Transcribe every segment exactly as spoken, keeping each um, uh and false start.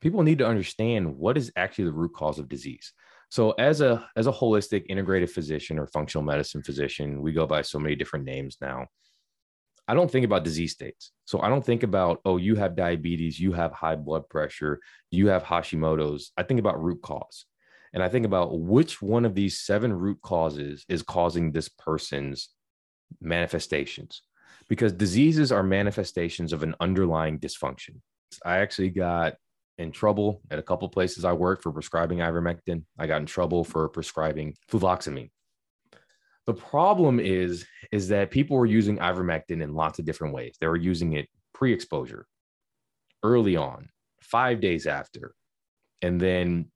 people need to understand what is actually the root cause of disease. So as a, as a holistic integrative physician or functional medicine physician, we go by so many different names now. I don't think about disease states. So I don't think about, oh, you have diabetes, you have high blood pressure, you have Hashimoto's. I think about root cause. And I think about which one of these seven root causes is causing this person's manifestations, because diseases are manifestations of an underlying dysfunction. I actually got in trouble at a couple of places I worked for prescribing ivermectin. I got in trouble for prescribing fluvoxamine. The problem is, is that people were using ivermectin in lots of different ways. They were using it pre-exposure, early on, five days after, and then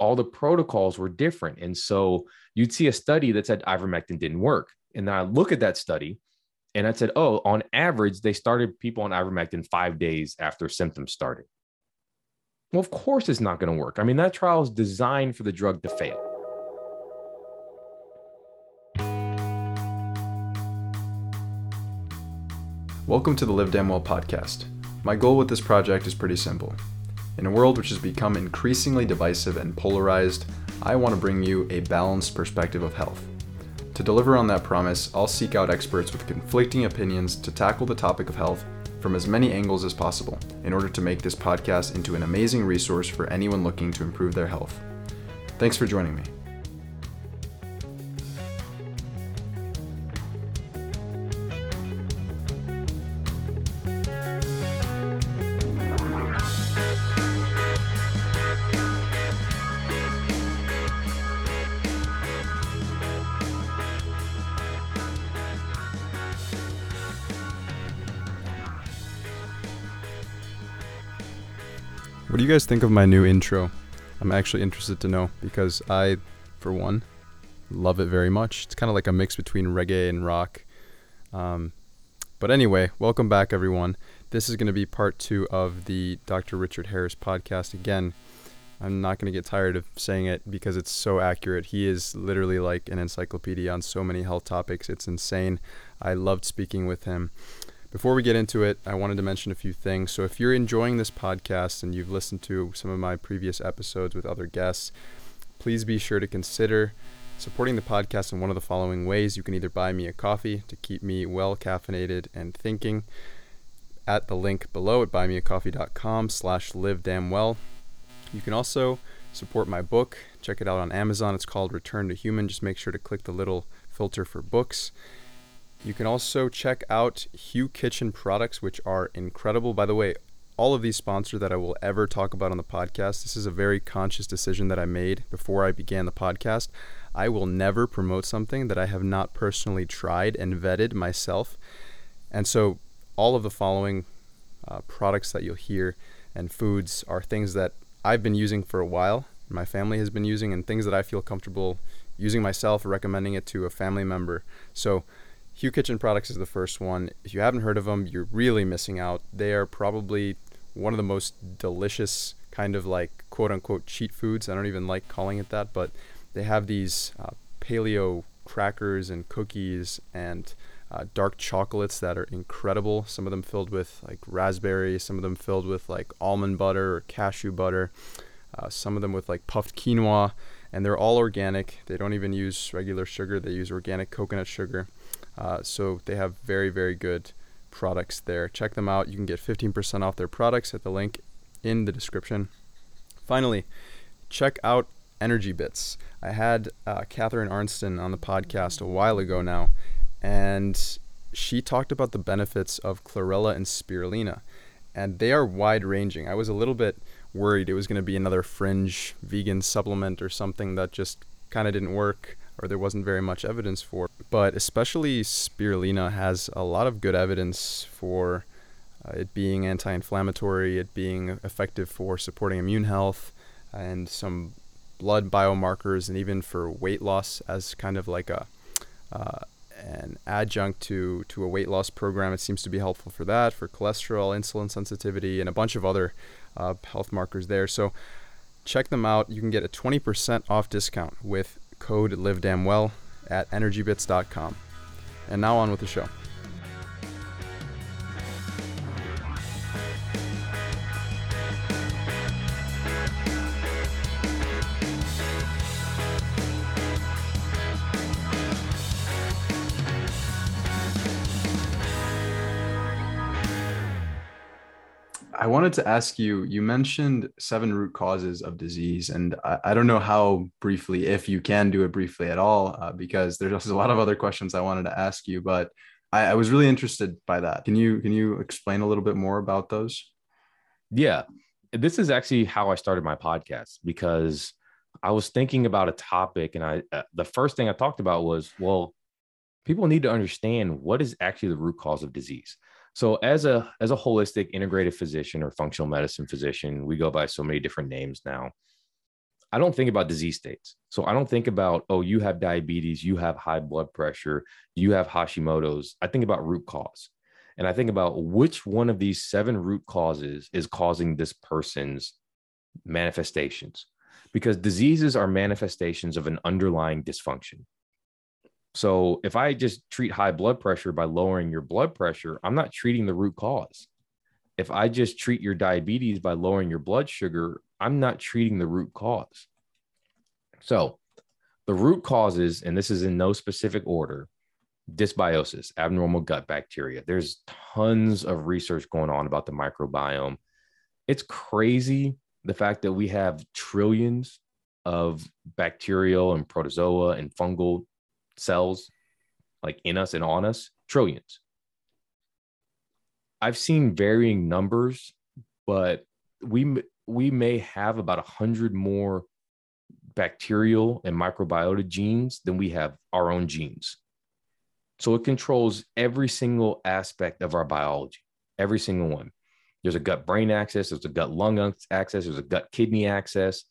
all the protocols were different. And so you'd see a study that said ivermectin didn't work. And then I look at that study and I said, oh, on average, they started people on ivermectin five days after symptoms started. Well, of course it's not going to work. I mean, that trial is designed for the drug to fail. Welcome to the Live Damn Well podcast. My goal with this project is pretty simple. In a world which has become increasingly divisive and polarized, I want to bring you a balanced perspective of health. To deliver on that promise, I'll seek out experts with conflicting opinions to tackle the topic of health from as many angles as possible in order to make this podcast into an amazing resource for anyone looking to improve their health. Thanks for joining me. What do you guys think of my new intro? I'm actually interested to know because I, for one, love it very much. It's kind of like a mix between reggae and rock. Um, but anyway, welcome back, everyone. This is going to be part two of the Doctor Richard Harris podcast. Again, I'm not going to get tired of saying it because it's so accurate. He is literally like an encyclopedia on so many health topics. It's insane. I loved speaking with him. Before we get into it, I wanted to mention a few things. So if you're enjoying this podcast and you've listened to some of my previous episodes with other guests, please be sure to consider supporting the podcast in one of the following ways. You can either buy me a coffee to keep me well caffeinated and thinking at the link below at buymeacoffee.com slash livedamnwell. You can also support my book. Check it out on Amazon. It's called Return to Human. Just make sure to click the little filter for books. You can also check out Hue Kitchen products, which are incredible. By the way, all of these sponsors that I will ever talk about on the podcast, this is a very conscious decision that I made before I began the podcast. I will never promote something that I have not personally tried and vetted myself. And so all of the following uh, products that you'll hear and foods are things that I've been using for a while, my family has been using, and things that I feel comfortable using myself, recommending it to a family member. So Hue Kitchen products is the first one. If you haven't heard of them, you're really missing out. They are probably one of the most delicious kind of like quote unquote cheat foods. I don't even like calling it that, but they have these uh, paleo crackers and cookies and uh, dark chocolates that are incredible. Some of them filled with like raspberry, some of them filled with like almond butter or cashew butter, uh, some of them with like puffed quinoa, and they're all organic. They don't even use regular sugar. They use organic coconut sugar. Uh, so they have very, very good products there. Check them out. You can get fifteen percent off their products at the link in the description. Finally, check out Energy Bits. I had uh, Katherine Arnston on the podcast a while ago now, and she talked about the benefits of chlorella and spirulina, and they are wide-ranging. I was a little bit worried it was going to be another fringe vegan supplement or something that just kind of didn't work, or there wasn't very much evidence for, but especially spirulina has a lot of good evidence for uh, it being anti-inflammatory, it being effective for supporting immune health and some blood biomarkers, and even for weight loss as kind of like a uh, an adjunct to, to a weight loss program. It seems to be helpful for that, for cholesterol, insulin sensitivity, and a bunch of other uh, health markers there. So check them out. You can get a twenty percent off discount with code LiveDamnWell at energy bits dot com. And now on with the show. I wanted to ask you, you mentioned seven root causes of disease, and I, I don't know how briefly, if you can do it briefly at all, uh, because there's also a lot of other questions I wanted to ask you, but I, I was really interested by that. Can you, can you explain a little bit more about those? Yeah, this is actually how I started my podcast, because I was thinking about a topic, and I, uh, the first thing I talked about was, well, people need to understand what is actually the root cause of disease. So as a, as a holistic integrative physician or functional medicine physician, we go by so many different names now. I don't think about disease states. So I don't think about, oh, you have diabetes, you have high blood pressure, you have Hashimoto's. I think about root cause. And I think about which one of these seven root causes is causing this person's manifestations, because diseases are manifestations of an underlying dysfunction. So if I just treat high blood pressure by lowering your blood pressure, I'm not treating the root cause. If I just treat your diabetes by lowering your blood sugar, I'm not treating the root cause. So the root causes, and this is in no specific order, dysbiosis, abnormal gut bacteria. There's tons of research going on about the microbiome. It's crazy, the fact that we have trillions of bacterial and protozoa and fungal cells like in us and on us, trillions. I've seen varying numbers, but we, we may have about a hundred more bacterial and microbiota genes than we have our own genes. So it controls every single aspect of our biology, every single one. There's a gut-brain axis, there's a gut-lung axis, there's a gut-kidney axis.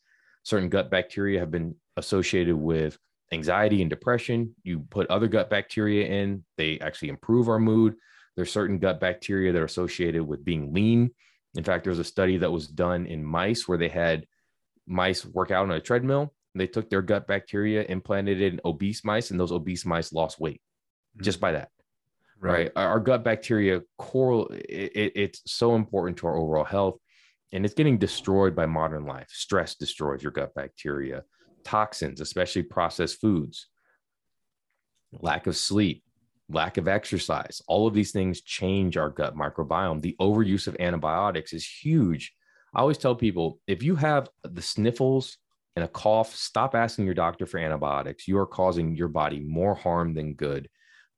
Certain gut bacteria have been associated with anxiety and depression. You put other gut bacteria in, they actually improve our mood. There's certain gut bacteria that are associated with being lean. In fact, there was a study that was done in mice where they had mice work out on a treadmill. They took their gut bacteria, implanted it in obese mice, and those obese mice lost weight mm-hmm. just by that. Right. Our gut bacteria coral, it, it's so important to our overall health, and it's getting destroyed by modern life. Stress destroys your gut bacteria, toxins, especially processed foods, lack of sleep, lack of exercise. All of these things change our gut microbiome. The overuse of antibiotics is huge. I always tell people, if you have the sniffles and a cough, stop asking your doctor for antibiotics. You are causing your body more harm than good.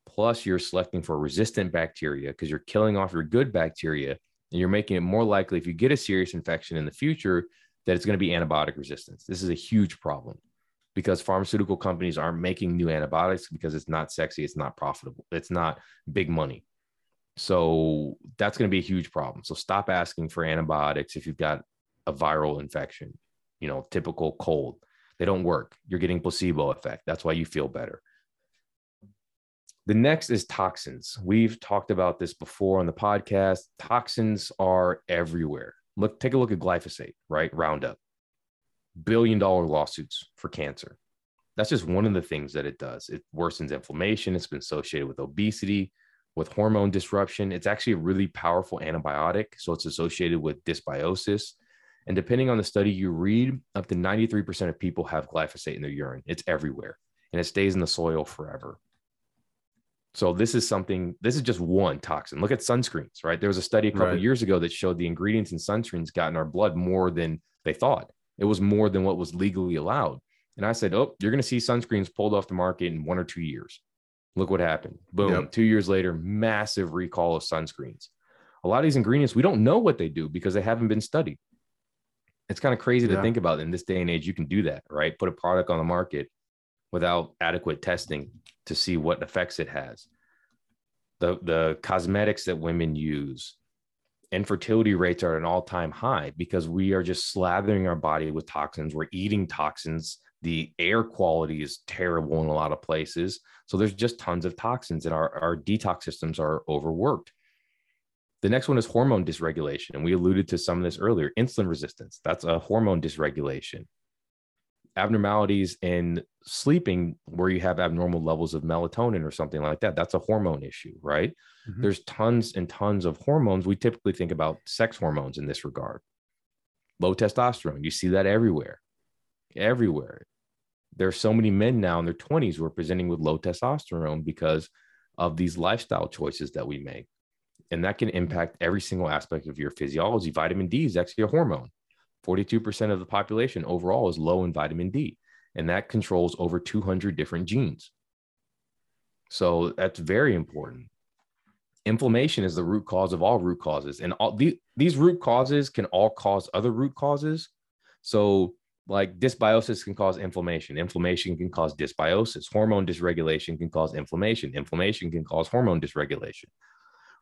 Plus, you're selecting for resistant bacteria because you're killing off your good bacteria, and you're making it more likely if you get a serious infection in the future that it's going to be antibiotic resistance. This is a huge problem because pharmaceutical companies aren't making new antibiotics because it's not sexy, it's not profitable, it's not big money. So that's going to be a huge problem. So stop asking for antibiotics if you've got a viral infection, you know, typical cold. They don't work. You're getting placebo effect. That's why you feel better. The next is toxins. We've talked about this before on the podcast. Toxins are everywhere. Look, take a look at glyphosate, right? Roundup. Billion dollar lawsuits for cancer. That's just one of the things that it does. It worsens inflammation. It's been associated with obesity, with hormone disruption. It's actually a really powerful antibiotic. So it's associated with dysbiosis. And depending on the study you read, up to ninety-three percent of people have glyphosate in their urine. It's everywhere, and it stays in the soil forever. So this is something, this is just one toxin. Look at sunscreens, right? There was a study a couple right. of years ago that showed the ingredients in sunscreens got in our blood more than they thought. It was more than what was legally allowed. And I said, oh, you're going to see sunscreens pulled off the market in one or two years. Look what happened. Boom. Yep. Two years later, massive recall of sunscreens. A lot of these ingredients, we don't know what they do because they haven't been studied. It's kind of crazy yeah. to think about in this day and age, you can do that, right? Put a product on the market without adequate testing to see what effects it has. The, the cosmetics that women use, infertility rates are at an all-time high because we are just slathering our body with toxins. We're eating toxins. The air quality is terrible in a lot of places. So there's just tons of toxins, and our, our detox systems are overworked. The next one is hormone dysregulation. And we alluded to some of this earlier. Insulin resistance, that's a hormone dysregulation. Abnormalities in sleeping where you have abnormal levels of melatonin or something like that. That's a hormone issue, right? Mm-hmm. There's tons and tons of hormones. We typically think about sex hormones in this regard. Low testosterone, you see that everywhere, everywhere. There are so many men now in their twenties who are presenting with low testosterone because of these lifestyle choices that we make. and that can impact every single aspect of your physiology. Vitamin D is actually a hormone. forty-two percent of the population overall is low in vitamin D, and that controls over two hundred different genes. So that's very important. Inflammation is the root cause of all root causes, and all the, these root causes can all cause other root causes. So like dysbiosis can cause inflammation. Inflammation can cause dysbiosis. Hormone dysregulation can cause inflammation. Inflammation can cause hormone dysregulation,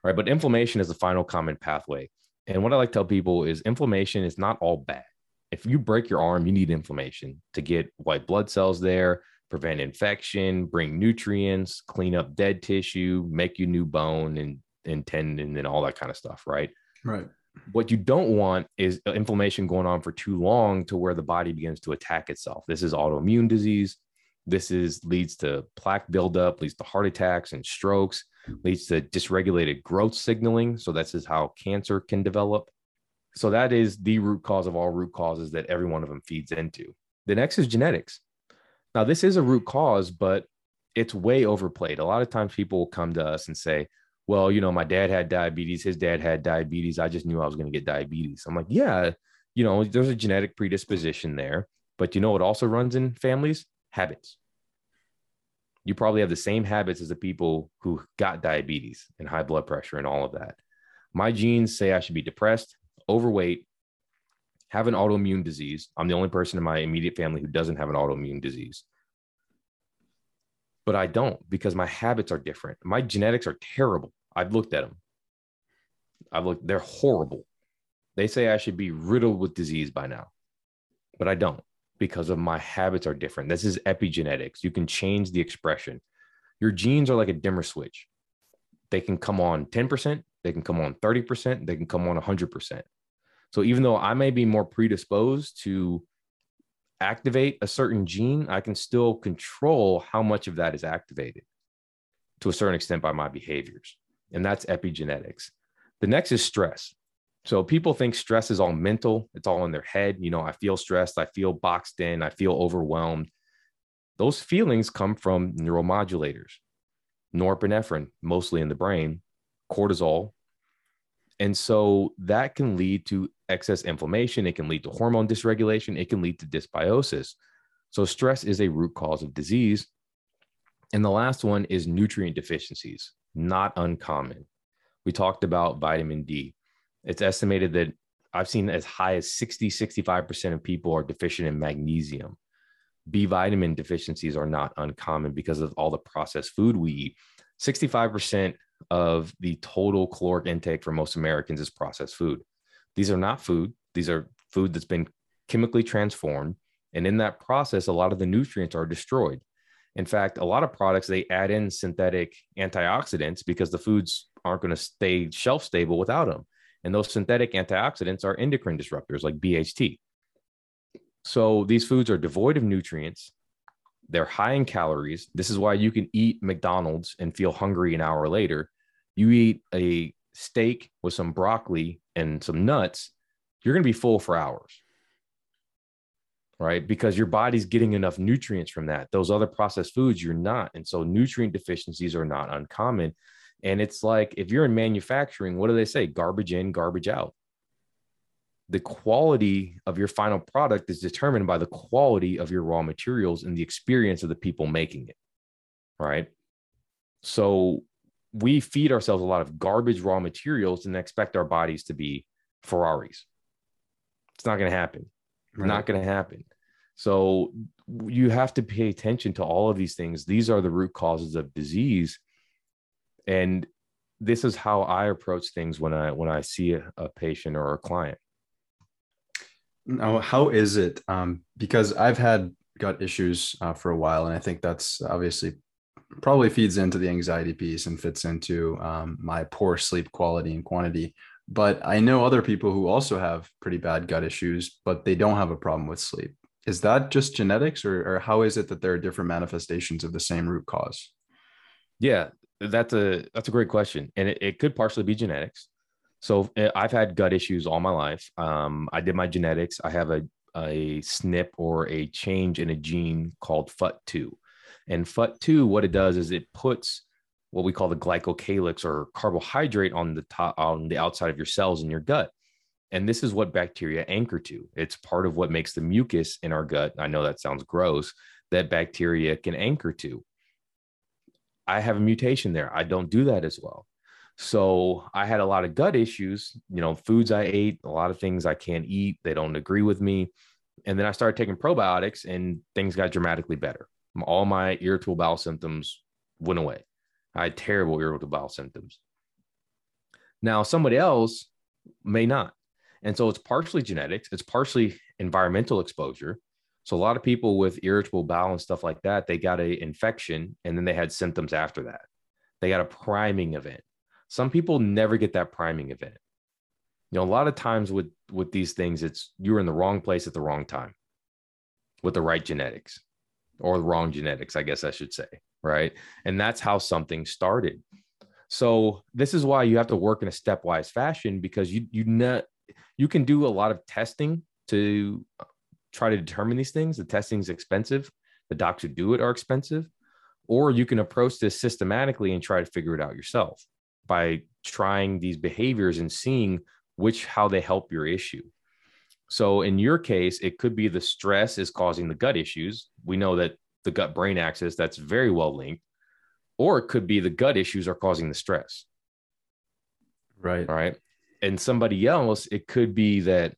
right? But inflammation is the final common pathway. And what I like to tell people is inflammation is not all bad. If you break your arm, you need inflammation to get white blood cells there, prevent infection, bring nutrients, clean up dead tissue, make you new bone and, and tendon and all that kind of stuff, right? Right. What you don't want is inflammation going on for too long to where the body begins to attack itself. This is autoimmune disease. This is leads to plaque buildup, leads to heart attacks and strokes, leads to dysregulated growth signaling. So this is how cancer can develop. So that is the root cause of all root causes that every one of them feeds into. The next is genetics. Now, this is a root cause, but it's way overplayed. A lot of times people will come to us and say, well, you know, my dad had diabetes, his dad had diabetes. I just knew I was going to get diabetes. I'm like, yeah, you know, there's a genetic predisposition there, but you know, it also runs in families, habits. You probably have the same habits as the people who got diabetes and high blood pressure and all of that. My genes say I should be depressed, overweight, have an autoimmune disease. I'm the only person in my immediate family who doesn't have an autoimmune disease. But I don't, because my habits are different. My genetics are terrible. I've looked at them. I've looked, they're horrible. They say I should be riddled with disease by now, but I don't, because of my habits are different. This is epigenetics. You can change the expression. Your genes are like a dimmer switch. They can come on ten percent. They can come on thirty percent. They can come on one hundred percent. So even though I may be more predisposed to activate a certain gene, I can still control how much of that is activated to a certain extent by my behaviors. And that's epigenetics. The next is stress. So people think stress is all mental. It's all in their head. You know, I feel stressed. I feel boxed in. I feel overwhelmed. Those feelings come from neuromodulators, norepinephrine, mostly in the brain, cortisol. And so that can lead to excess inflammation. It can lead to hormone dysregulation. It can lead to dysbiosis. So stress is a root cause of disease. And the last one is nutrient deficiencies, not uncommon. We talked about vitamin D. It's estimated that I've seen as high as sixty, sixty-five percent of people are deficient in magnesium. B vitamin deficiencies are not uncommon because of all the processed food we eat. sixty-five percent of the total caloric intake for most Americans is processed food. These are not food. These are food that's been chemically transformed. And in that process, a lot of the nutrients are destroyed. In fact, a lot of products, they add in synthetic antioxidants because the foods aren't going to stay shelf stable without them. And those synthetic antioxidants are endocrine disruptors like B H T. So these foods are devoid of nutrients. They're high in calories. This is why you can eat McDonald's and feel hungry an hour later. You eat a steak with some broccoli and some nuts, you're going to be full for hours, right? Because your body's getting enough nutrients from that. Those other processed foods, you're not. And so nutrient deficiencies are not uncommon. And it's like, if you're in manufacturing, what do they say? Garbage in, garbage out. The quality of your final product is determined by the quality of your raw materials and the experience of the people making it, right? So we feed ourselves a lot of garbage raw materials and expect our bodies to be Ferraris. It's not going to happen. Right. Not going to happen. So you have to pay attention to all of these things. These are the root causes of disease. And this is how I approach things when I, when I see a, a patient or a client. Now, how is it? Um, because I've had gut issues uh, for a while, and I think that's obviously probably feeds into the anxiety piece and fits into um, my poor sleep quality and quantity. But I know other people who also have pretty bad gut issues, but they don't have a problem with sleep. Is that just genetics, or, or how is it that there are different manifestations of the same root cause? Yeah, that's a, that's a great question. And it, it could partially be genetics. So I've had gut issues all my life. Um, I did my genetics. I have a, a S N P or a change in a gene called F U T two. And F U T two, what it does is it puts what we call the glycocalyx, or carbohydrate on the top, on the outside of your cells in your gut. And this is what bacteria anchor to. It's part of what makes the mucus in our gut. I know that sounds gross, that bacteria can anchor to. I have a mutation there. I don't do that as well. So I had a lot of gut issues, you know, foods I ate, a lot of things I can't eat. They don't agree with me. And then I started taking probiotics and things got dramatically better. All my irritable bowel symptoms went away. I had terrible irritable bowel symptoms. Now, somebody else may not. And so it's partially genetics. It's partially environmental exposure. So a lot of people with irritable bowel and stuff like that, they got an infection and then they had symptoms after that. They got a priming event. Some people never get that priming event. You know, a lot of times with, with these things, it's you're in the wrong place at the wrong time with the right genetics, or the wrong genetics, I guess I should say. Right. And that's how something started. So this is why you have to work in a stepwise fashion, because you, you not, you can do a lot of testing to try to determine these things. The testing is expensive. The docs who do it are expensive. Or you can approach this systematically and try to figure it out yourself by trying these behaviors and seeing which, how they help your issue. So in your case, it could be the stress is causing the gut issues. We know that the gut-brain axis, that's very well linked. Or it could be the gut issues are causing the stress. Right. All right. And somebody else, it could be that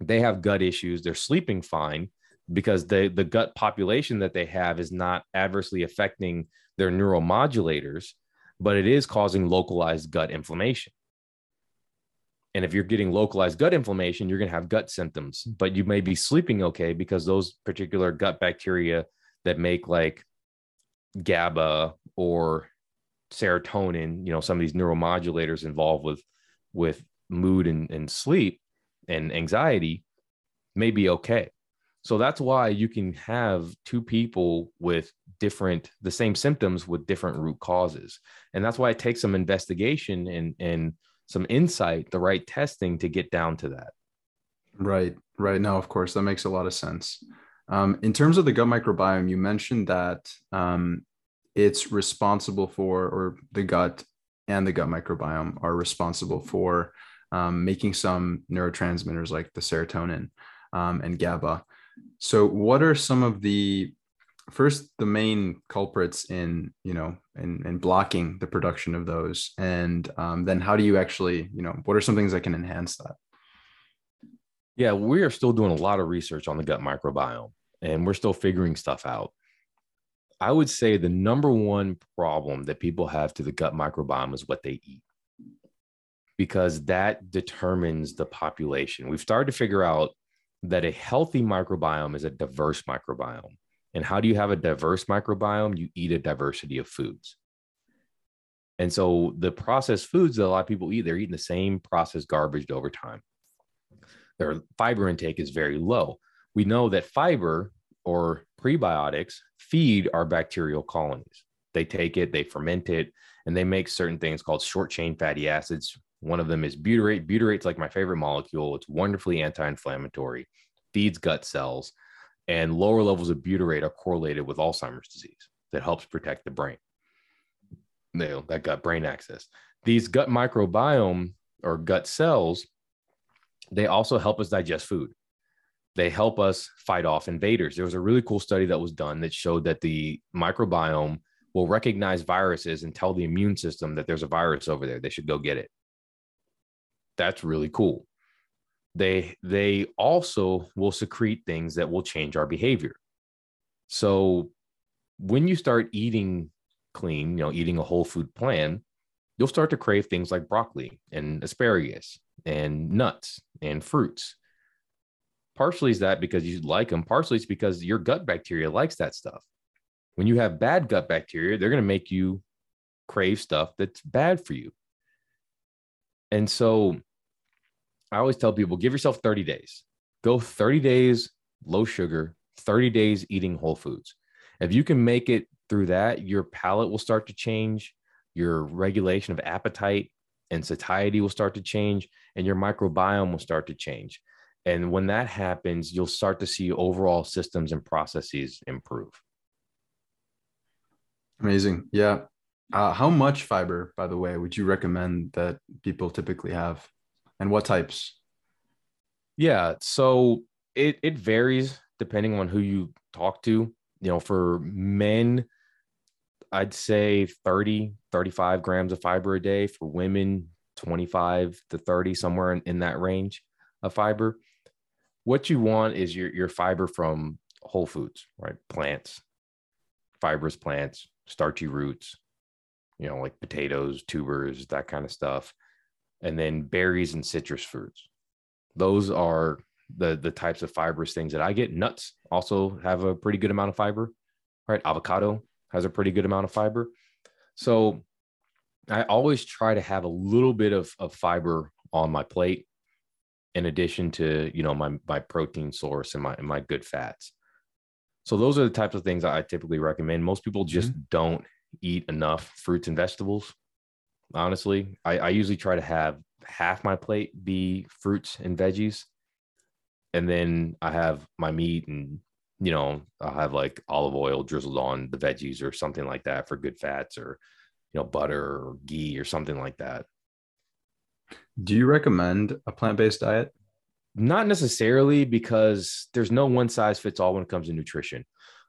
they have gut issues. They're sleeping fine because the, the gut population that they have is not adversely affecting their neuromodulators, but it is causing localized gut inflammation. And if you're getting localized gut inflammation, you're going to have gut symptoms, but you may be sleeping okay because those particular gut bacteria that make like GABA or serotonin, you know, some of these neuromodulators involved with with mood and, and sleep and anxiety may be okay. So that's why you can have two people with different, the same symptoms with different root causes. And that's why it takes some investigation and, and some insight, the right testing to get down to that. Right, right. No, of course, that makes a lot of sense. Um, in terms of the gut microbiome, you mentioned that um, it's responsible for, or the gut and the gut microbiome are responsible for um, making some neurotransmitters like the serotonin um, and GABA. So what are some of the, first, the main culprits in, you know, in, in blocking the production of those? And um, then how do you actually, you know, what are some things that can enhance that? Yeah, we are still doing a lot of research on the gut microbiome and we're still figuring stuff out. I would say the number one problem that people have to the gut microbiome is what they eat, because that determines the population. We've started to figure out that a healthy microbiome is a diverse microbiome. And how do you have a diverse microbiome? You eat a diversity of foods. And so the processed foods that a lot of people eat, they're eating the same processed garbage over time. Their fiber intake is very low. We know that fiber or prebiotics feed our bacterial colonies. They take it, they ferment it, and they make certain things called short chain fatty acids. One of them is butyrate. Butyrate's like my favorite molecule. It's wonderfully anti-inflammatory, feeds gut cells. And lower levels of butyrate are correlated with Alzheimer's disease. That helps protect the brain, you know, that gut brain axis. These gut microbiome or gut cells, they also help us digest food. They help us fight off invaders. There was a really cool study that was done that showed that the microbiome will recognize viruses and tell the immune system that there's a virus over there. They should go get it. That's really cool. They, they also will secrete things that will change our behavior. So when you start eating clean, you know, eating a whole food plan, you'll start to crave things like broccoli and asparagus and nuts and fruits. Partially is that because you like them. Partially it's because your gut bacteria likes that stuff. When you have bad gut bacteria, they're going to make you crave stuff that's bad for you. And so I always tell people, give yourself thirty days, go thirty days, low sugar, thirty days, eating whole foods. If you can make it through that, your palate will start to change. Your regulation of appetite and satiety will start to change, and your microbiome will start to change. And when that happens, you'll start to see overall systems and processes improve. Amazing. Yeah. Uh, how much fiber, by the way, would you recommend that people typically have, and what types? Yeah, so it, it varies depending on who you talk to. You know, for men, I'd say thirty, thirty-five grams of fiber a day. For women, twenty-five to thirty, somewhere in, in that range of fiber. What you want is your, your fiber from whole foods, right? Plants, fibrous plants, starchy roots, you know, like potatoes, tubers, that kind of stuff. And then berries and citrus fruits. Those are the, the types of fibrous things that I get. Nuts also have a pretty good amount of fiber, right? Avocado has a pretty good amount of fiber. So I always try to have a little bit of, of fiber on my plate, in addition to, you know, my, my protein source and my, and my good fats. So those are the types of things I typically recommend. Most people just mm-hmm. don't eat enough fruits and vegetables. Honestly, I, I usually try to have half my plate be fruits and veggies. And then I have my meat and, you know, I'll have like olive oil drizzled on the veggies or something like that for good fats, or, you know, butter or ghee or something like that. Do you recommend a plant-based diet? Not necessarily, because there's no one size fits all when it comes to nutrition.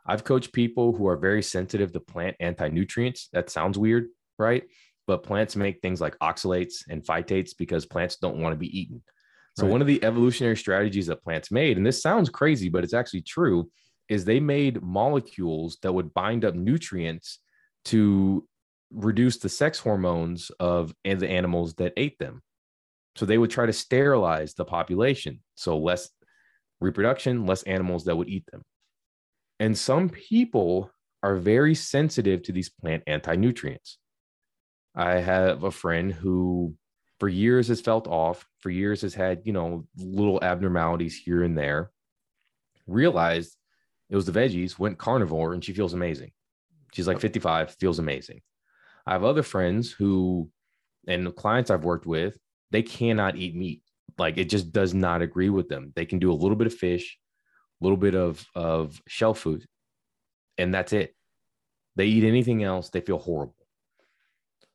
I've coached people who are very sensitive to plant anti-nutrients. That sounds weird, right? But plants make things like oxalates and phytates because plants don't want to be eaten. So right. One of the evolutionary strategies that plants made, and this sounds crazy, but it's actually true, is they made molecules that would bind up nutrients to reduce the sex hormones of the animals that ate them. So they would try to sterilize the population. So less reproduction, less animals that would eat them. And some people are very sensitive to these plant anti-nutrients. I have a friend who for years has felt off, for years has had, you know, little abnormalities here and there, realized it was the veggies, went carnivore, and she feels amazing. She's like fifty-five, feels amazing. I have other friends who, and clients I've worked with, they cannot eat meat. Like it just does not agree with them. They can do a little bit of fish, a little bit of, of shell food, and that's it. They eat anything else, they feel horrible.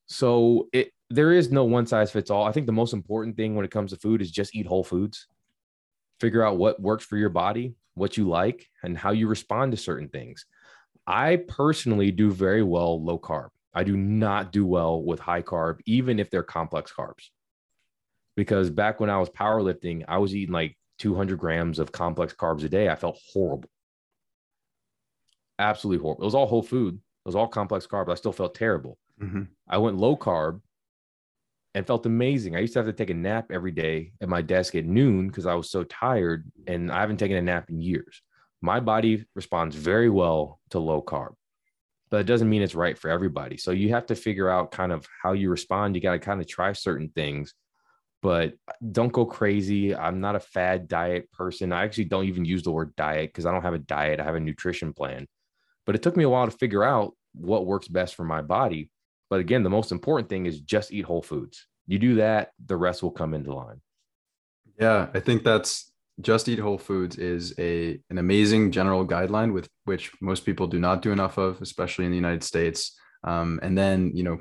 So it, there is no one size fits all. I think the most important thing when it comes to food is just eat whole foods, figure out what works for your body, what you like, and how you respond to certain things. I personally do very well low carb. I do not do well with high carb, even if they're complex carbs. Because back when I was powerlifting, I was eating like two hundred grams of complex carbs a day. I felt horrible. Absolutely horrible. It was all whole food. It was all complex carbs. I still felt terrible. Mm-hmm. I went low carb and felt amazing. I used to have to take a nap every day at my desk at noon because I was so tired, and I haven't taken a nap in years. My body responds very well to low carb, but it doesn't mean it's right for everybody. So you have to figure out kind of how you respond. You got to kind of try certain things, but don't go crazy. I'm not a fad diet person. I actually don't even use the word diet because I don't have a diet. I have a nutrition plan, but it took me a while to figure out what works best for my body. But again, the most important thing is just eat whole foods. You do that, the rest will come into line. Yeah, I think that's just eat whole foods is a an amazing general guideline with which most people do not do enough of, especially in the United States. Um, and then, you know,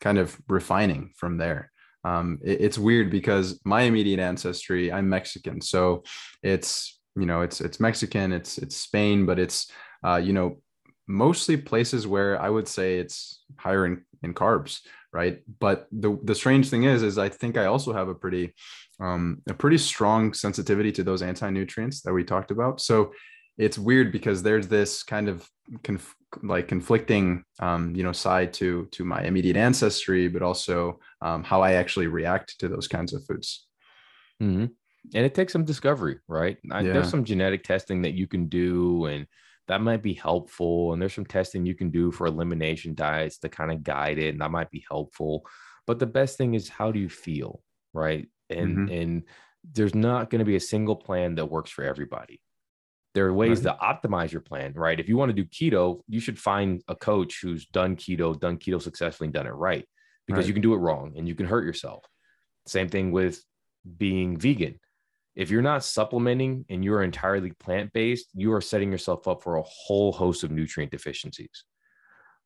kind of refining from there. Um, it, it's weird because my immediate ancestry, I'm Mexican. So it's, you know, it's, it's Mexican, it's, it's Spain, but it's, uh, you know, mostly places where I would say it's higher in, in carbs. Right. But the, the strange thing is, is I think I also have a pretty, um, a pretty strong sensitivity to those anti-nutrients that we talked about. So it's weird because there's this kind of conf- like conflicting, um, you know, side to, to my immediate ancestry, but also um, how I actually react to those kinds of foods. Mm-hmm. And it takes some discovery, right? I, yeah. There's some genetic testing that you can do, and that might be helpful. And there's some testing you can do for elimination diets to kind of guide it, and that might be helpful. But the best thing is, how do you feel, right? And, mm-hmm. and there's not going to be a single plan that works for everybody. There are ways right. to optimize your plan, right? If you want to do keto, you should find a coach who's done keto, done keto successfully, and done it right, because right. you can do it wrong and you can hurt yourself. Same thing with being vegan. If you're not supplementing and you're entirely plant-based, you are setting yourself up for a whole host of nutrient deficiencies.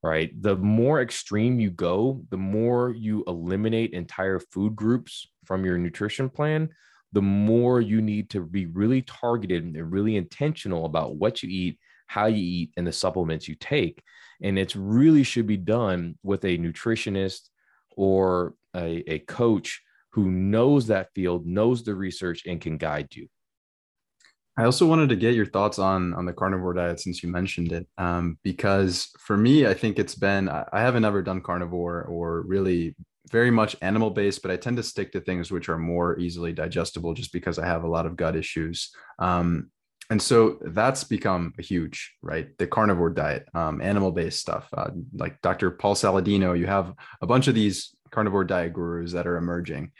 right? The more extreme you go, the more you eliminate entire food groups from your nutrition plan, the more you need to be really targeted and really intentional about what you eat, how you eat, and the supplements you take. And it really should be done with a nutritionist or a, a coach who knows that field, knows the research, and can guide you. I also wanted to get your thoughts on, on the carnivore diet, since you mentioned it, um, because for me, I think it's been, I haven't ever done carnivore or really very much animal-based, but I tend to stick to things which are more easily digestible just because I have a lot of gut issues. Um, and so that's become huge, right? The carnivore diet, um, animal-based stuff, uh, like Doctor Paul Saladino, you have a bunch of these carnivore diet gurus that are emerging.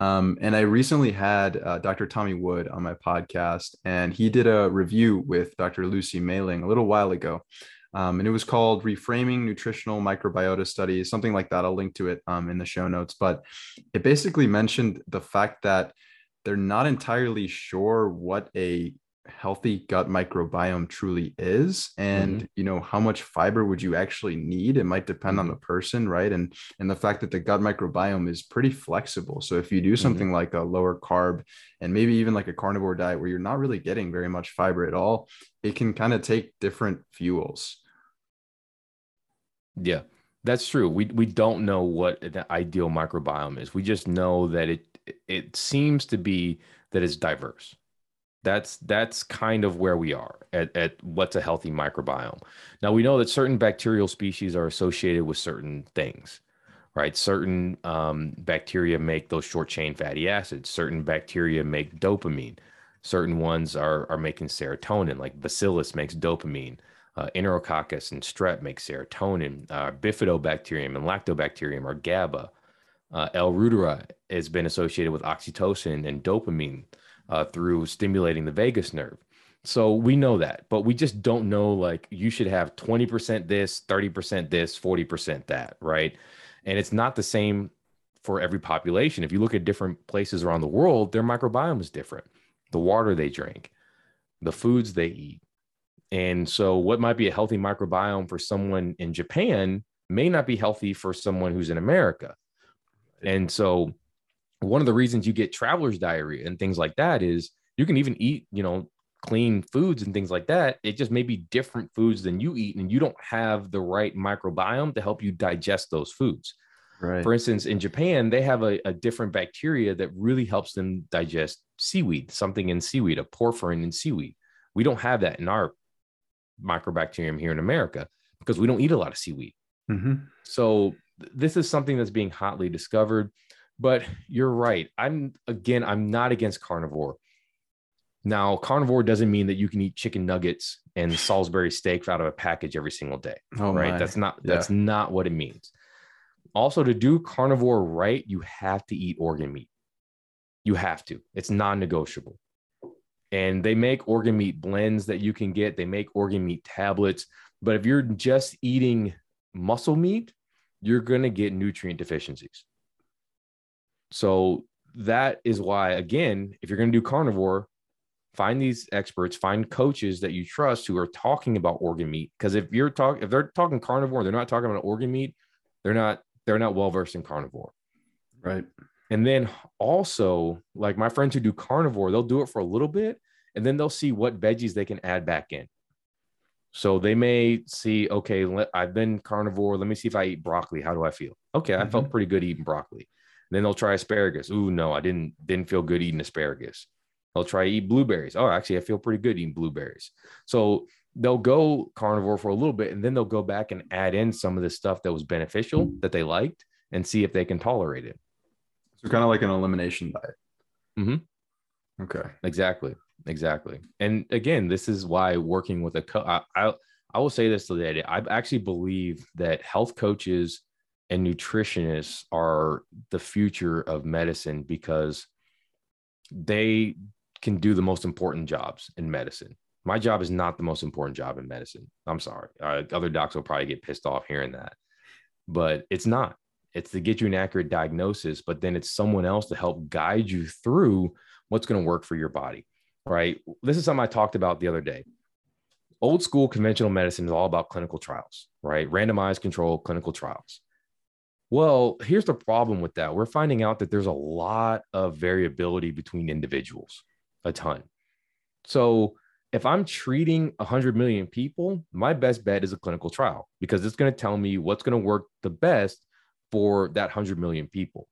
Um, and I recently had uh, Doctor Tommy Wood on my podcast, and he did a review with Doctor Lucy Meiling a little while ago. Um, and it was called Reframing Nutritional Microbiota Studies, something like that. I'll link to it um, in the show notes. But it basically mentioned the fact that they're not entirely sure what a healthy gut microbiome truly is. And, mm-hmm. you know, how much fiber would you actually need? It might depend on the person, right? And, and the fact that the gut microbiome is pretty flexible. So if you do something mm-hmm. like a lower carb and maybe even like a carnivore diet where you're not really getting very much fiber at all, it can kind of take different fuels. Yeah, that's true. We we don't know what the ideal microbiome is. We just know that it it seems to be that it's diverse. That's that's kind of where we are at, at what's a healthy microbiome. Now, we know that certain bacterial species are associated with certain things, right? Certain um, bacteria make those short chain fatty acids. Certain bacteria make dopamine. Certain ones are, are making serotonin, like Bacillus makes dopamine. Uh, enterococcus and strep make serotonin. Uh, bifidobacterium and lactobacterium are GABA. Uh, L. reuteri has been associated with oxytocin and dopamine uh, through stimulating the vagus nerve. So we know that, but we just don't know, like, you should have twenty percent this, thirty percent this, forty percent that, right? And it's not the same for every population. If you look at different places around the world, their microbiome is different. The water they drink, the foods they eat. And so what might be a healthy microbiome for someone in Japan may not be healthy for someone who's in America. And so one of the reasons you get traveler's diarrhea and things like that is you can even eat, you know, clean foods and things like that. It just may be different foods than you eat, and you don't have the right microbiome to help you digest those foods. Right. For instance, in Japan, they have a, a different bacteria that really helps them digest seaweed, something in seaweed, a porphyrin in seaweed. We don't have that in our microbacterium here in America because we don't eat a lot of seaweed. Mm-hmm. So th- this is something that's being hotly discovered, but you're right. I'm again, I'm not against carnivore. Now, carnivore doesn't mean that you can eat chicken nuggets and Salisbury steak out of a package every single day. Oh, right. My. That's not, yeah. that's not what it means. Also, to do carnivore right, you have to eat organ meat. You have to, it's non-negotiable. And they make organ meat blends that you can get. They make organ meat tablets. But if you're just eating muscle meat, you're going to get nutrient deficiencies. So that is why, again, if you're going to do carnivore, find these experts, find coaches that you trust who are talking about organ meat. Because if you're talking, if they're talking carnivore, they're not talking about organ meat. They're not. They're not well versed in carnivore. Right. And then also, like, my friends who do carnivore, they'll do it for a little bit, and then they'll see what veggies they can add back in. So they may see, okay, let, I've been carnivore. Let me see if I eat broccoli. How do I feel? Okay, mm-hmm. I felt pretty good eating broccoli. And then they'll try asparagus. Ooh, no, I didn't, didn't feel good eating asparagus. They'll try to eat blueberries. Oh, actually, I feel pretty good eating blueberries. So they'll go carnivore for a little bit, and then they'll go back and add in some of the stuff that was beneficial that they liked and see if they can tolerate it. So kind of like an elimination diet. Mm-hmm. Okay. Exactly. Exactly. And again, this is why working with a coach, I, I, I will say this today. I actually believe that health coaches and nutritionists are the future of medicine because they can do the most important jobs in medicine. My job is not the most important job in medicine. I'm sorry. Uh, other docs will probably get pissed off hearing that, but it's not. It's to get you an accurate diagnosis, but then it's someone else to help guide you through what's going to work for your body, right? This is something I talked about the other day. old school conventional medicine is all about clinical trials, right? Randomized controlled clinical trials. Well, here's the problem with that. We're finding out that there's a lot of variability between individuals, a ton. So if I'm treating one hundred million people, my best bet is a clinical trial because it's going to tell me what's going to work the best for that one hundred million people.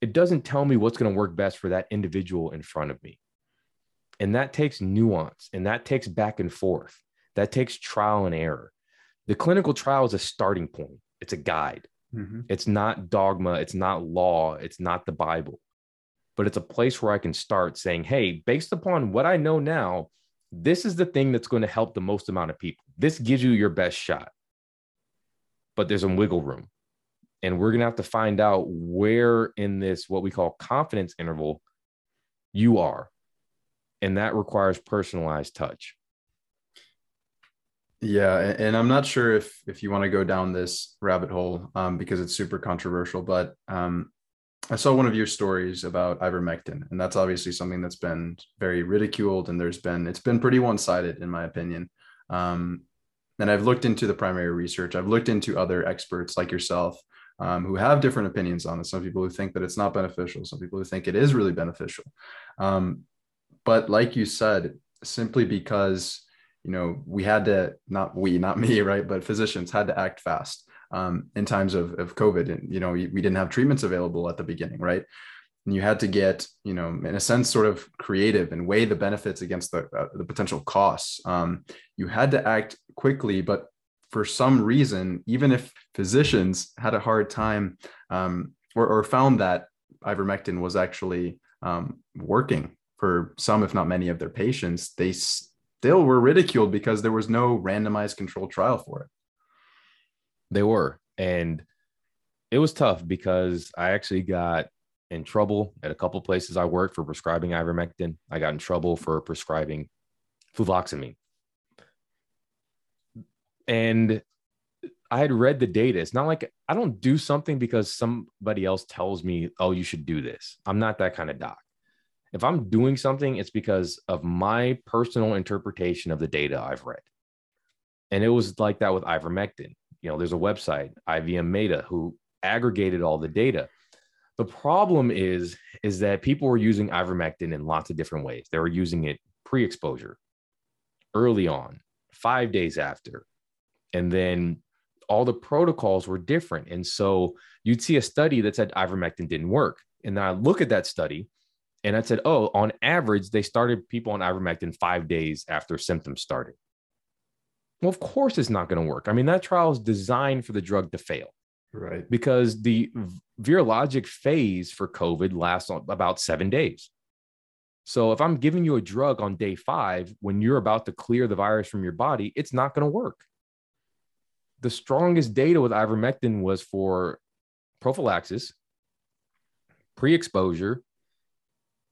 It doesn't tell me what's going to work best for that individual in front of me. And that takes nuance, and that takes back and forth. That takes trial and error. The clinical trial is a starting point. It's a guide. Mm-hmm. It's not dogma. It's not law. It's not the Bible, but it's a place where I can start saying, hey, based upon what I know now, this is the thing that's going to help the most amount of people. This gives you your best shot, but there's some wiggle room. And we're going to have to find out where in this, what we call confidence interval, you are. And that requires personalized touch. Yeah. And I'm not sure if, if you want to go down this rabbit hole um, because it's super controversial, but um, I saw one of your stories about ivermectin, and that's obviously something that's been very ridiculed. And there's been, it's been pretty one-sided in my opinion. Um, and I've looked into the primary research. I've looked into other experts like yourself um, who have different opinions on it. Some people who think that it's not beneficial, some people who think it is really beneficial. Um, But like you said, simply because, you know, we had to, not we, not me, right? But physicians had to act fast um, in times of, of COVID. And, you know, we didn't have treatments available at the beginning, right? And you had to get, you know, in a sense, sort of creative and weigh the benefits against the, uh, the potential costs. Um, you had to act quickly, but for some reason, even if physicians had a hard time um, or, or found that ivermectin was actually um, working for some, if not many of their patients, they still were ridiculed because there was no randomized controlled trial for it. They were. And it was tough because I actually got in trouble at a couple of places I worked for prescribing ivermectin. I got in trouble for prescribing fluvoxamine. And I had read the data. It's not like I don't do something because somebody else tells me, oh, you should do this. I'm not that kind of doc. If I'm doing something, it's because of my personal interpretation of the data I've read. And it was like that with ivermectin. You know, there's a website, I V M Meta, who aggregated all the data. The problem is, is that people were using ivermectin in lots of different ways. They were using it pre-exposure, early on, five days after. And then all the protocols were different. And so you'd see a study that said ivermectin didn't work. And then I look at that study, and I said, oh, on average, they started people on ivermectin five days after symptoms started. Well, of course, it's not going to work. I mean, that trial is designed for the drug to fail. Right. Because the virologic phase for COVID lasts about seven days. So if I'm giving you a drug on day five, when you're about to clear the virus from your body, it's not going to work. The strongest data with ivermectin was for prophylaxis, pre-exposure,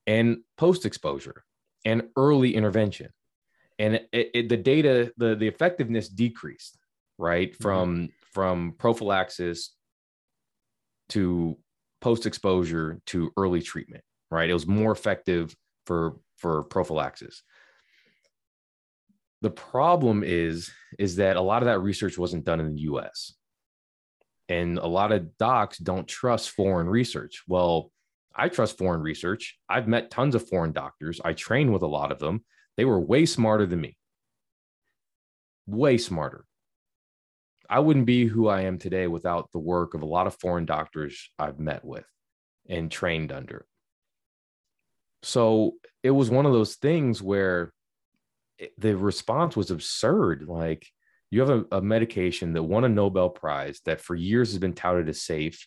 and post-exposure, and early intervention. And it, it, the data, the, the effectiveness decreased, right? From, mm-hmm. from prophylaxis to post-exposure to early treatment, right? It was more effective for, for prophylaxis. The problem is, is that a lot of that research wasn't done in the U S. And a lot of docs don't trust foreign research. Well, I trust foreign research. I've met tons of foreign doctors. I trained with a lot of them. They were way smarter than me. Way smarter. I wouldn't be who I am today without the work of a lot of foreign doctors I've met with and trained under. So it was one of those things where the response was absurd. Like, you have a, a medication that won a Nobel Prize that for years has been touted as safe,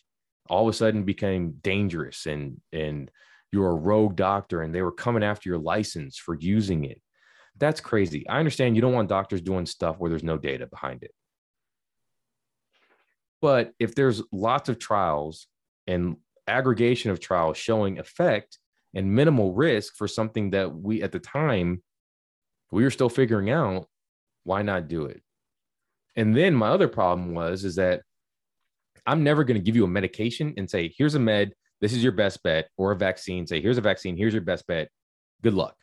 all of a sudden became dangerous, and, and you're a rogue doctor, and they were coming after your license for using it. That's crazy. I understand you don't want doctors doing stuff where there's no data behind it. But if there's lots of trials and aggregation of trials showing effect and minimal risk for something that we, at the time, we were still figuring out, why not do it? And then my other problem was, is that I'm never going to give you a medication and say, here's a med, this is your best bet, or a vaccine, say, here's a vaccine, here's your best bet, good luck.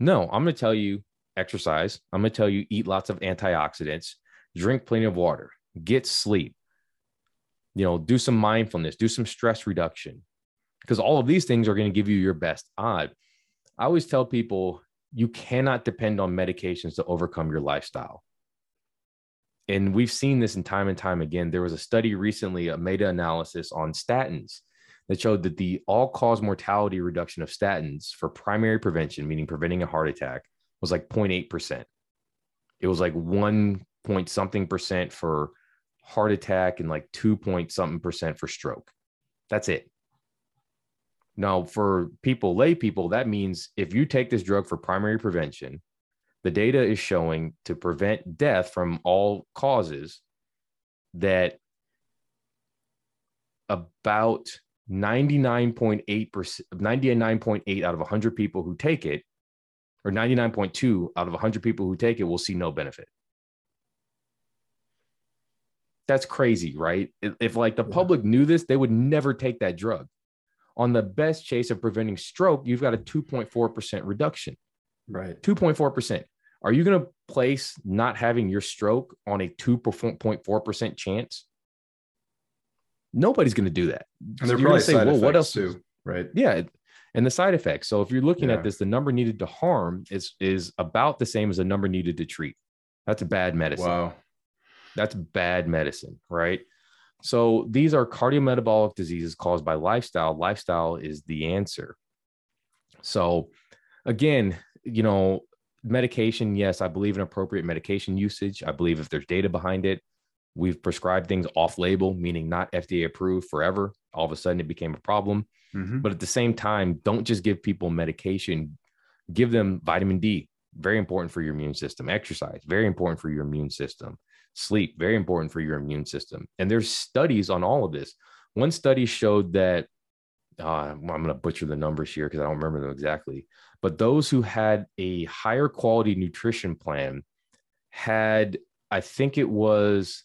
No, I'm going to tell you, exercise. I'm going to tell you, eat lots of antioxidants, drink plenty of water, get sleep, you know, do some mindfulness, do some stress reduction, because all of these things are going to give you your best odd. I always tell people, you cannot depend on medications to overcome your lifestyle. And we've seen this in time and time again. There was a study recently, a meta-analysis on statins that showed that the all-cause mortality reduction of statins for primary prevention, meaning preventing a heart attack, was like zero point eight percent. It was like one point something percent for heart attack and like two point something percent for stroke. That's it. Now, for people, lay people, that means if you take this drug for primary prevention, the data is showing to prevent death from all causes that about ninety-nine point eight percent, ninety-nine point eight out of one hundred people who take it, or ninety-nine point two out of one hundred people who take it will see no benefit. That's crazy, right? If like the public knew this, they would never take that drug. On the best chase of preventing stroke, you've got a two point four percent reduction. Right. two point four percent. Are you going to place not having your stroke on a two point four percent chance? Nobody's going to do that. And they're so probably say, well, what else too, right? Yeah. And the side effects. So if you're looking yeah. at this, the number needed to harm is, is about the same as the number needed to treat. That's a bad medicine. Wow. That's bad medicine, right? So these are cardiometabolic diseases caused by lifestyle. Lifestyle is the answer. So again, you know, medication, yes, I believe in appropriate medication usage. I believe if there's data behind it, we've prescribed things off-label, meaning not F D A approved forever. All of a sudden it became a problem. Mm-hmm. But at the same time, don't just give people medication. Give them vitamin D, very important for your immune system. Exercise, very important for your immune system. Sleep, very important for your immune system. And there's studies on all of this. One study showed that, uh, I'm going to butcher the numbers here because I don't remember them exactly, but those who had a higher quality nutrition plan had, I think it was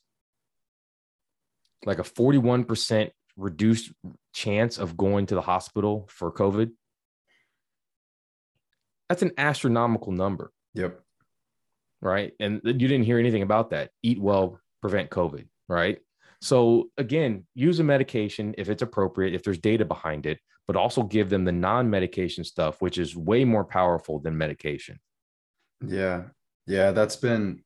like a forty-one percent reduced chance of going to the hospital for COVID. That's an astronomical number. Yep. Right. And you didn't hear anything about that. Eat well, prevent COVID. Right. So again, use a medication if it's appropriate, if there's data behind it, but also give them the non-medication stuff, which is way more powerful than medication. Yeah. Yeah. That's been,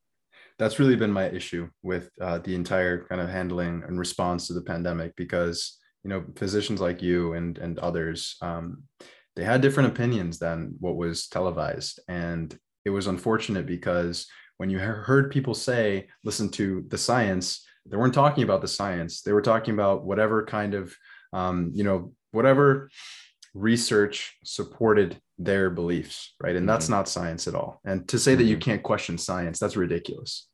that's really been my issue with uh, the entire kind of handling and response to the pandemic, because, you know, physicians like you and, and others, um, they had different opinions than what was televised. And it was unfortunate because when you heard people say, listen to the science, they weren't talking about the science. They were talking about whatever kind of, um, you know, whatever research supported their beliefs, right? And mm-hmm. that's not science at all. And to say mm-hmm. that you can't question science, that's ridiculous.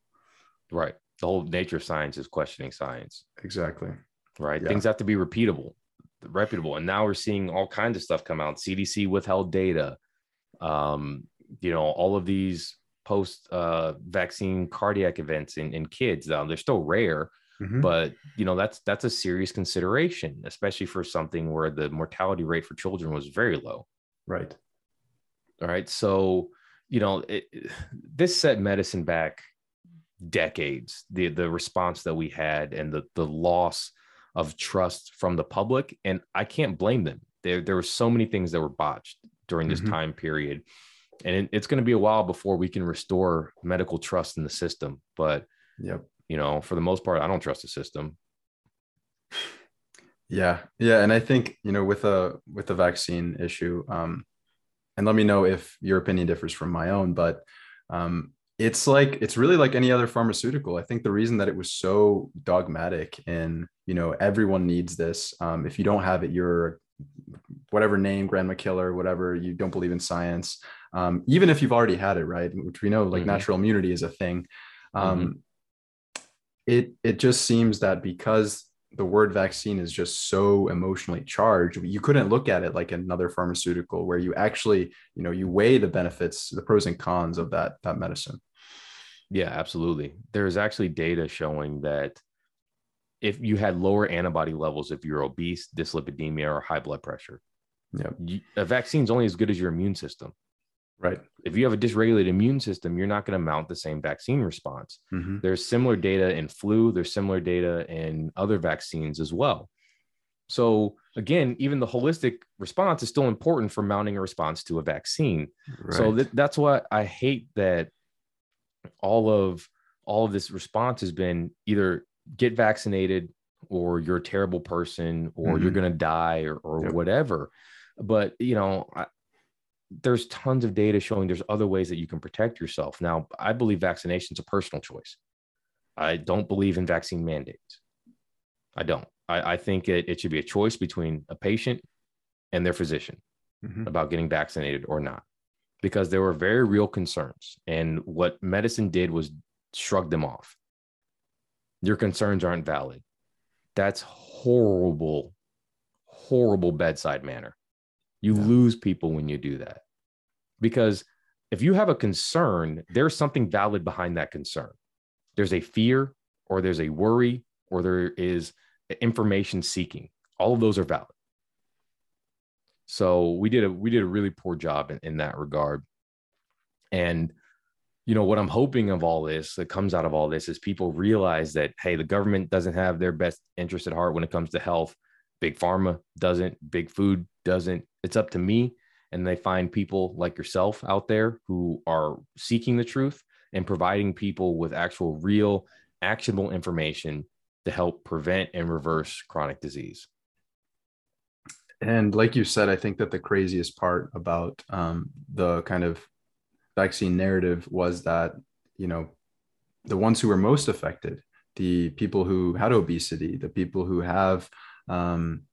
Right. The whole nature of science is questioning science. Exactly. Right. Yeah. Things have to be repeatable, reputable. And now we're seeing all kinds of stuff come out. C D C withheld data. Um, you know, all of these post uh, vaccine cardiac events in, in kids, now they're still rare, mm-hmm. but you know, that's, that's a serious consideration, especially for something where the mortality rate for children was very low. Right. All right. So, you know, it, this set medicine back decades, the, the response that we had and the, the loss of trust from the public. And I can't blame them. There, there were so many things that were botched during this mm-hmm. time period. And it's going to be a while before we can restore medical trust in the system. But, yep. you know, for the most part, I don't trust the system. Yeah. Yeah. And I think, you know, with a, with the vaccine issue, um, and let me know if your opinion differs from my own, but um, it's like, it's really like any other pharmaceutical. I think the reason that it was so dogmatic in, you know, everyone needs this. Um, if you don't have it, you're whatever name, grandma killer, whatever, you don't believe in science. Um, even if you've already had it, right, which we know like mm-hmm. natural immunity is a thing. Um, mm-hmm. It it just seems that because the word vaccine is just so emotionally charged, you couldn't look at it like another pharmaceutical where you actually, you know, you weigh the benefits, the pros and cons of that, that medicine. Yeah, absolutely. There's actually data showing that if you had lower antibody levels, if you're obese, dyslipidemia, or high blood pressure, yep. you, a vaccine's only as good as your immune system. Right. If you have a dysregulated immune system, you're not going to mount the same vaccine response. Mm-hmm. There's similar data in flu. There's similar data in other vaccines as well. So again, even the holistic response is still important for mounting a response to a vaccine. Right. So th- that's why I hate that all of all of this response has been either get vaccinated or you're a terrible person or mm-hmm. you're going to die or, or yep. whatever. But, you know, I, there's tons of data showing there's other ways that you can protect yourself. Now, I believe vaccination is a personal choice. I don't believe in vaccine mandates. I don't. I, I think it, it should be a choice between a patient and their physician mm-hmm. about getting vaccinated or not, because there were very real concerns. And what medicine did was shrug them off. Your concerns aren't valid. That's horrible, horrible bedside manner. You yeah. lose people when you do that, because if you have a concern, there's something valid behind that concern. There's a fear, or there's a worry, or there is information seeking. All of those are valid. So we did a, we did a really poor job in, in that regard. And, you know, what I'm hoping of all this that comes out of all this is people realize that, hey, the government doesn't have their best interest at heart when it comes to health. Big pharma doesn't, big food doesn't. It's up to me. And they find people like yourself out there who are seeking the truth and providing people with actual real actionable information to help prevent and reverse chronic disease. And like you said, I think that the craziest part about um, the kind of vaccine narrative was that, you know, the ones who were most affected, the people who had obesity, the people who have Um,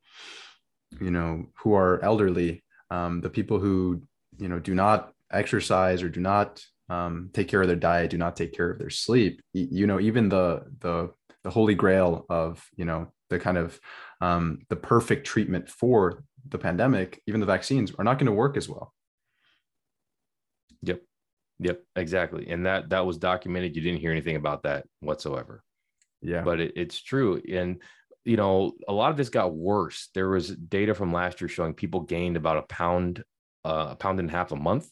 you know, who are elderly, um, the people who, you know, do not exercise or do not um, take care of their diet, do not take care of their sleep, e- you know, even the, the, the holy grail of, you know, the kind of um, the perfect treatment for the pandemic, even the vaccines are not going to work as well. Yep. Yep, exactly. And that, that was documented. You didn't hear anything about that whatsoever. Yeah, but it, it's true. And you know, a lot of this got worse. There was data from last year showing people gained about a pound, uh, a pound and a half a month.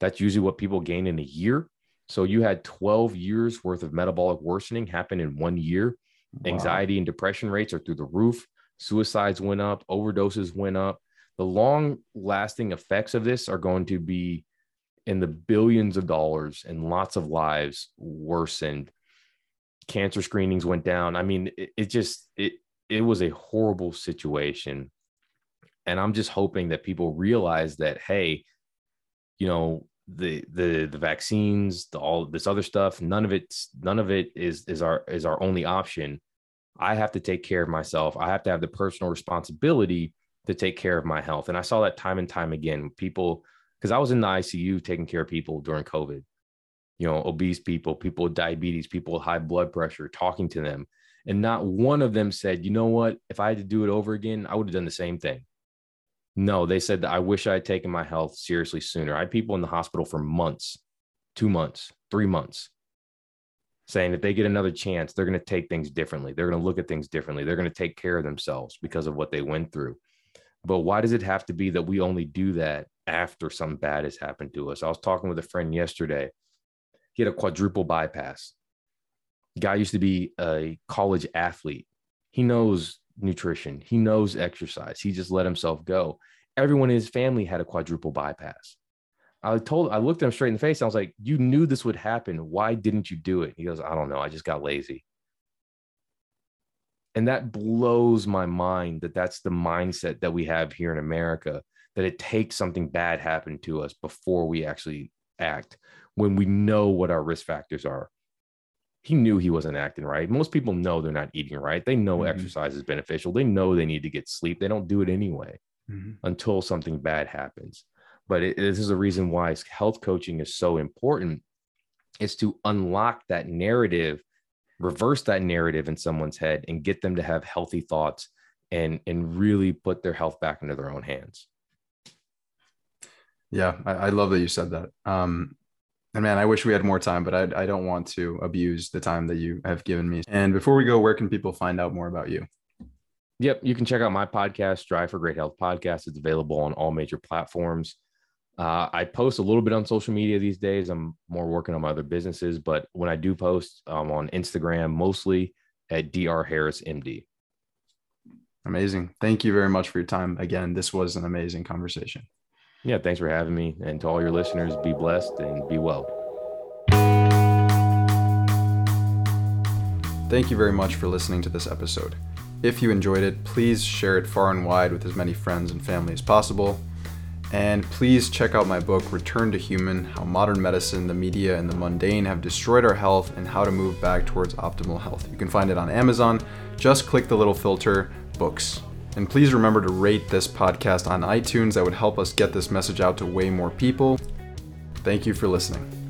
That's usually what people gain in a year. So you had twelve years worth of metabolic worsening happen in one year. Wow. Anxiety and depression rates are through the roof. Suicides went up, overdoses went up. The long lasting effects of this are going to be in the billions of dollars and lots of lives worsened. Cancer screenings went down. I mean, it, it just, it, It was a horrible situation. And I'm just hoping that people realize that, hey, you know, the the the vaccines, the, all this other stuff, none of it's none of it is is our is our only option. I have to take care of myself. I have to have the personal responsibility to take care of my health. And I saw that time and time again. People, because I was in the I C U taking care of people during COVID, you know, obese people, people with diabetes, people with high blood pressure, talking to them. And not one of them said, you know what, if I had to do it over again, I would have done the same thing. No, they said that I wish I had taken my health seriously sooner. I had people in the hospital for months, two months, three months, saying if they get another chance, they're going to take things differently. They're going to look at things differently. They're going to take care of themselves because of what they went through. But why does it have to be that we only do that after some bad has happened to us? I was talking with a friend yesterday. He had a quadruple bypass. Guy used to be a college athlete. He knows nutrition. He knows exercise. He just let himself go. Everyone in his family had a quadruple bypass. I told, I looked at him straight in the face. And I was like, you knew this would happen. Why didn't you do it? He goes, I don't know. I just got lazy. And that blows my mind that that's the mindset that we have here in America, that it takes something bad happen to us before we actually act, when we know what our risk factors are. He knew he wasn't acting right. Most people know they're not eating right. They know mm-hmm. exercise is beneficial. They know they need to get sleep. They don't do it anyway mm-hmm. until something bad happens. But it, this is the reason why health coaching is so important, is to unlock that narrative, reverse that narrative in someone's head, and get them to have healthy thoughts and, and really put their health back into their own hands. Yeah, I, I love that you said that. Um, And man, I wish we had more time, but I, I don't want to abuse the time that you have given me. And before we go, where can people find out more about you? Yep. You can check out my podcast, Strive for Great Health Podcast. It's available on all major platforms. Uh, I post a little bit on social media these days. I'm more working on my other businesses, but when I do post, I'm on Instagram, mostly at D R Harris M D. Amazing. Thank you very much for your time. Again, this was an amazing conversation. Yeah. Thanks for having me. And to all your listeners, be blessed and be well. Thank you very much for listening to this episode. If you enjoyed it, please share it far and wide with as many friends and family as possible. And please check out my book, Return to Human: How Modern Medicine, the Media, and the Mundane Have Destroyed Our Health and How to Move Back Towards Optimal Health. You can find it on Amazon. Just click the little filter, books. And please remember to rate this podcast on iTunes. That would help us get this message out to way more people. Thank you for listening.